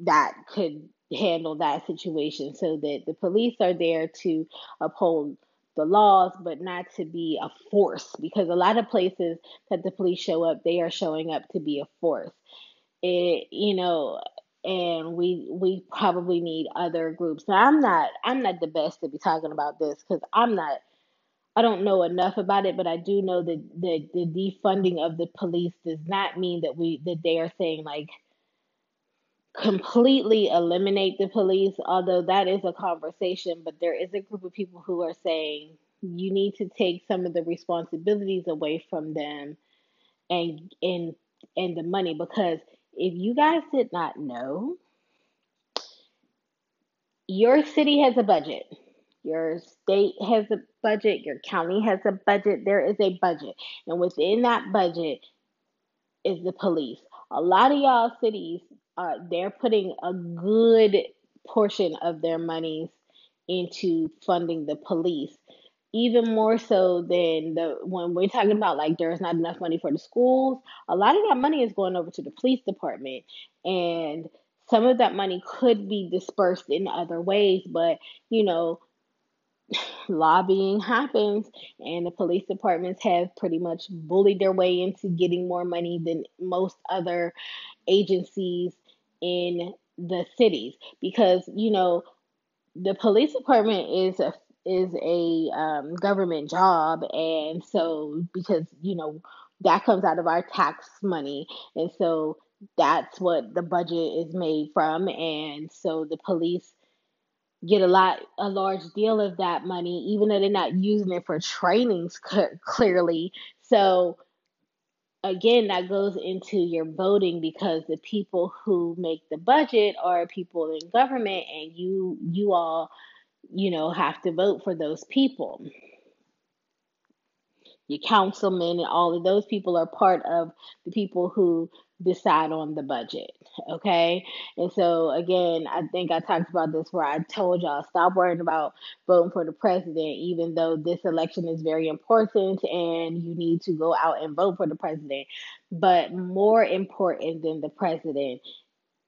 that could handle that situation, so that the police are there to uphold the laws, but not to be a force? Because a lot of places that the police show up, they are showing up to be a force. It, you know, and we probably need other groups. Now, I'm not the best to be talking about this, because I don't know enough about it, but I do know that the defunding of the police does not mean that they are saying, like, completely eliminate the police, although that is a conversation. But there is a group of people who are saying you need to take some of the responsibilities away from them and the money, because if you guys did not know, your city has a budget. Your state has a budget. Your county has a budget. There is a budget. And within that budget is the police. A lot of y'all cities, they're putting a good portion of their monies into funding the police. Even more so than when we're talking about, like, there's not enough money for the schools. A lot of that money is going over to the police department. And some of that money could be dispersed in other ways. But, you know, lobbying happens, and the police departments have pretty much bullied their way into getting more money than most other agencies in the cities, because, you know, the police department is a government job, and so, because, you know, that comes out of our tax money, and so that's what the budget is made from, and so the police get a large deal of that money, even though they're not using it for trainings clearly. So again, that goes into your voting, because the people who make the budget are people in government, and you all, you know, have to vote for those people. Your councilmen and all of those people are part of the people who decide on the budget, okay? And so, again, I think I talked about this where I told y'all, stop worrying about voting for the president, even though this election is very important and you need to go out and vote for the president. But more important than the president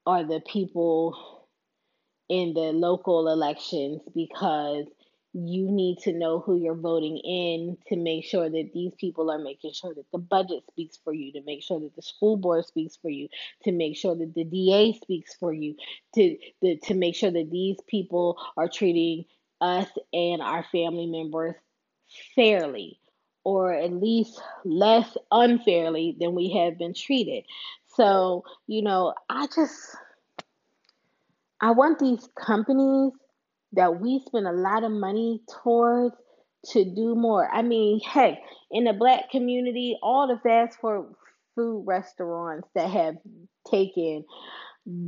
are the people in the local elections, because you need to know who you're voting in to make sure that these people are making sure that the budget speaks for you, to make sure that the school board speaks for you, to make sure that the DA speaks for you, to make sure that these people are treating us and our family members fairly, or at least less unfairly than we have been treated. So, you know, I want these companies that we spend a lot of money towards to do more. I mean, heck, in the Black community, all the fast food restaurants that have taken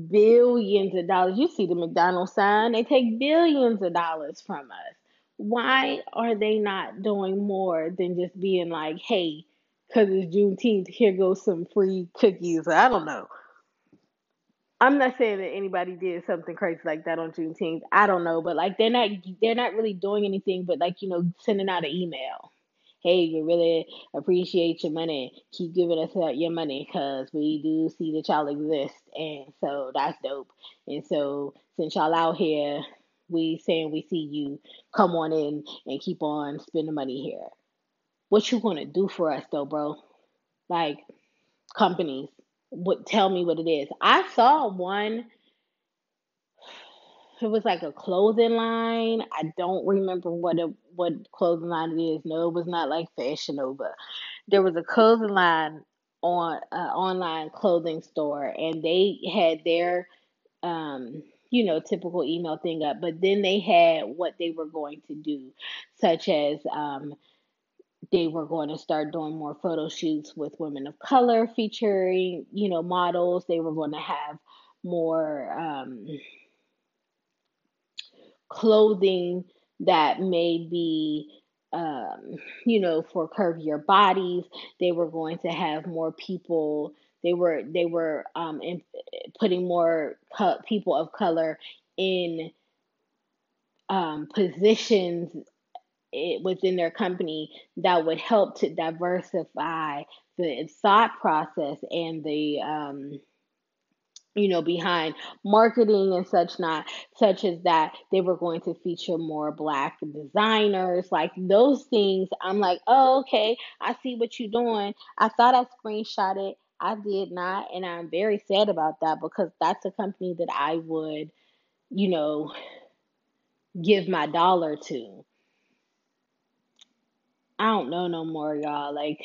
billions of dollars, you see the McDonald's sign, they take billions of dollars from us. Why are they not doing more than just being like, hey, because it's Juneteenth, here goes some free cookies? I don't know. I'm not saying that anybody did something crazy like that on Juneteenth. I don't know, but like they're not really doing anything but, like, you know, sending out an email. hey, we really appreciate your money. Keep giving us your money because we do see that y'all exist. And so that's dope. And so since y'all out here, we saying we see you. Come on in and keep on spending money here. What you gonna do for us though, bro? Like, companies, tell me what it is. I saw one. It was like a clothing line. I don't remember what clothing line it is. No, it was not like Fashion Nova. There was a clothing line on online clothing store, and they had their typical email thing up, but then they had what they were going to do, such as they were going to start doing more photo shoots with women of color featuring, models. They were going to have more clothing that may be, for curvier bodies. They were going to have more people. They were putting more people of color in positions within their company that would help to diversify the thought process and the behind marketing and such as that they were going to feature more Black designers, like those things. I'm like, oh, okay, I see what you're doing. I thought I screenshot it. I did not, and I'm very sad about that because that's a company that I would, give my dollar to. I don't know no more, y'all. Like,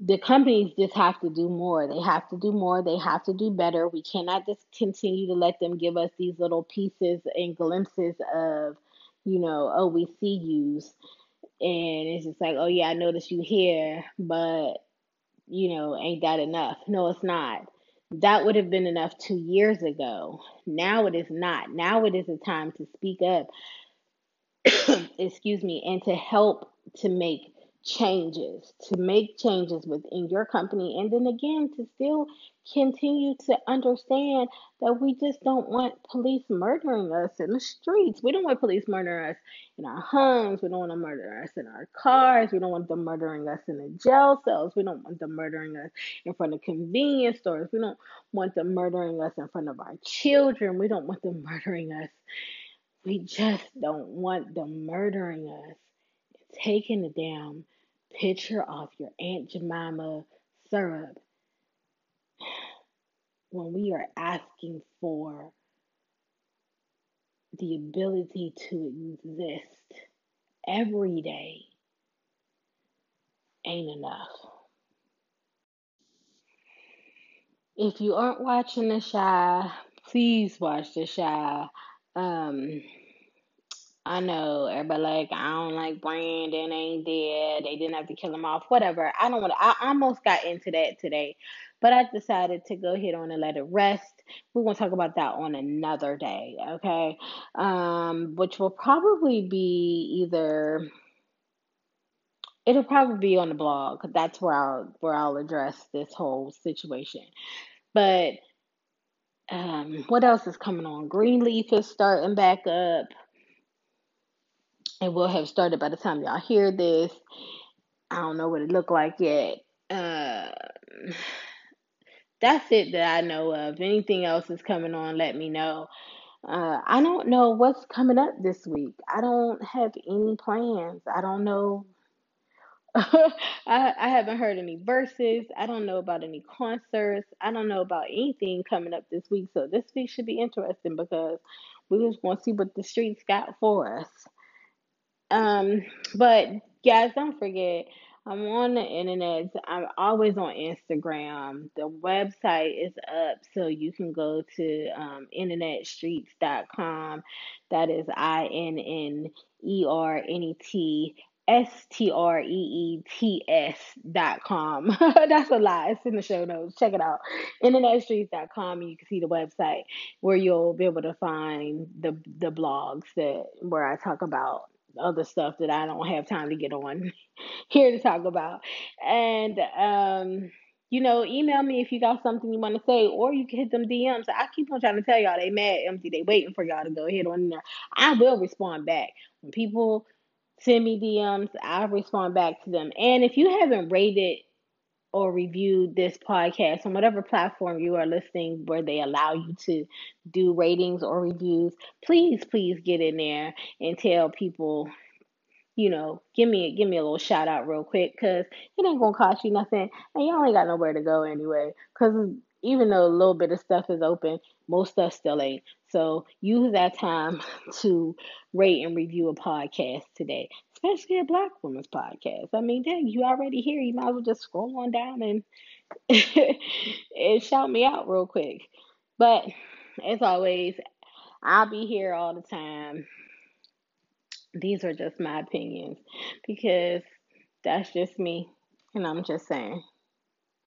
the companies just have to do more. They have to do more. They have to do better. We cannot just continue to let them give us these little pieces and glimpses of, oh, we see yous. And it's just like, oh, yeah, I noticed you here, but, ain't that enough? No, it's not. That would have been enough 2 years ago. Now it is not. Now it is a time to speak up, excuse me, and to help to make changes within your company. And then again, to still continue to understand that we just don't want police murdering us in the streets. We don't want police murdering us in our homes. We don't want them murdering us in our cars. We don't want them murdering us in the jail cells. We don't want them murdering us in front of convenience stores. We don't want them murdering us in front of our children. We don't want them murdering us. We just don't want them murdering us. Taking the damn picture off your Aunt Jemima syrup when we are asking for the ability to exist every day ain't enough. If you aren't watching The Chi, please watch The Chi. I know everybody like, I don't like Brandon, ain't dead. They didn't have to kill him off, whatever. I almost got into that today, but I decided to go ahead on and let it rest. We're going to talk about that on another day, okay? Which will probably be it'll probably be on the blog. That's where I'll address this whole situation. But what else is coming on? Greenleaf is starting back up. It will have started by the time y'all hear this. I don't know what it looked like yet. That's it that I know of. Anything else is coming on, let me know. I don't know what's coming up this week. I don't have any plans. I don't know. I haven't heard any verses. I don't know about any concerts. I don't know about anything coming up this week. So this week should be interesting because we're just going to see what the streets got for us. But guys, don't forget, I'm on the internet. I'm always on Instagram. The website is up, so you can go to internetstreets.com. That is internetstreets.com. That's a lie. It's in the show notes. Check it out. Internetstreets.com, and you can see the website where you'll be able to find the blogs where I talk about other stuff that I don't have time to get on here to talk about. And email me if you got something you want to say, or you can hit them DMs. I keep on trying to tell y'all they mad empty. They waiting for y'all to go ahead on there. I will respond back when people send me DMs. I'll respond back to them. And if you haven't rated or reviewed this podcast on whatever platform you are listening where they allow you to do ratings or reviews, please, please get in there and tell people, you know, give me a little shout out real quick, because it ain't gonna cost you nothing and y'all ain't got nowhere to go anyway, because even though a little bit of stuff is open, most stuff still ain't. So use that time to rate and review a podcast today, especially a Black woman's podcast. I mean, dang, you already here. You might as well just scroll on down and, and shout me out real quick. But as always, I'll be here all the time. These are just my opinions because that's just me, and I'm just saying.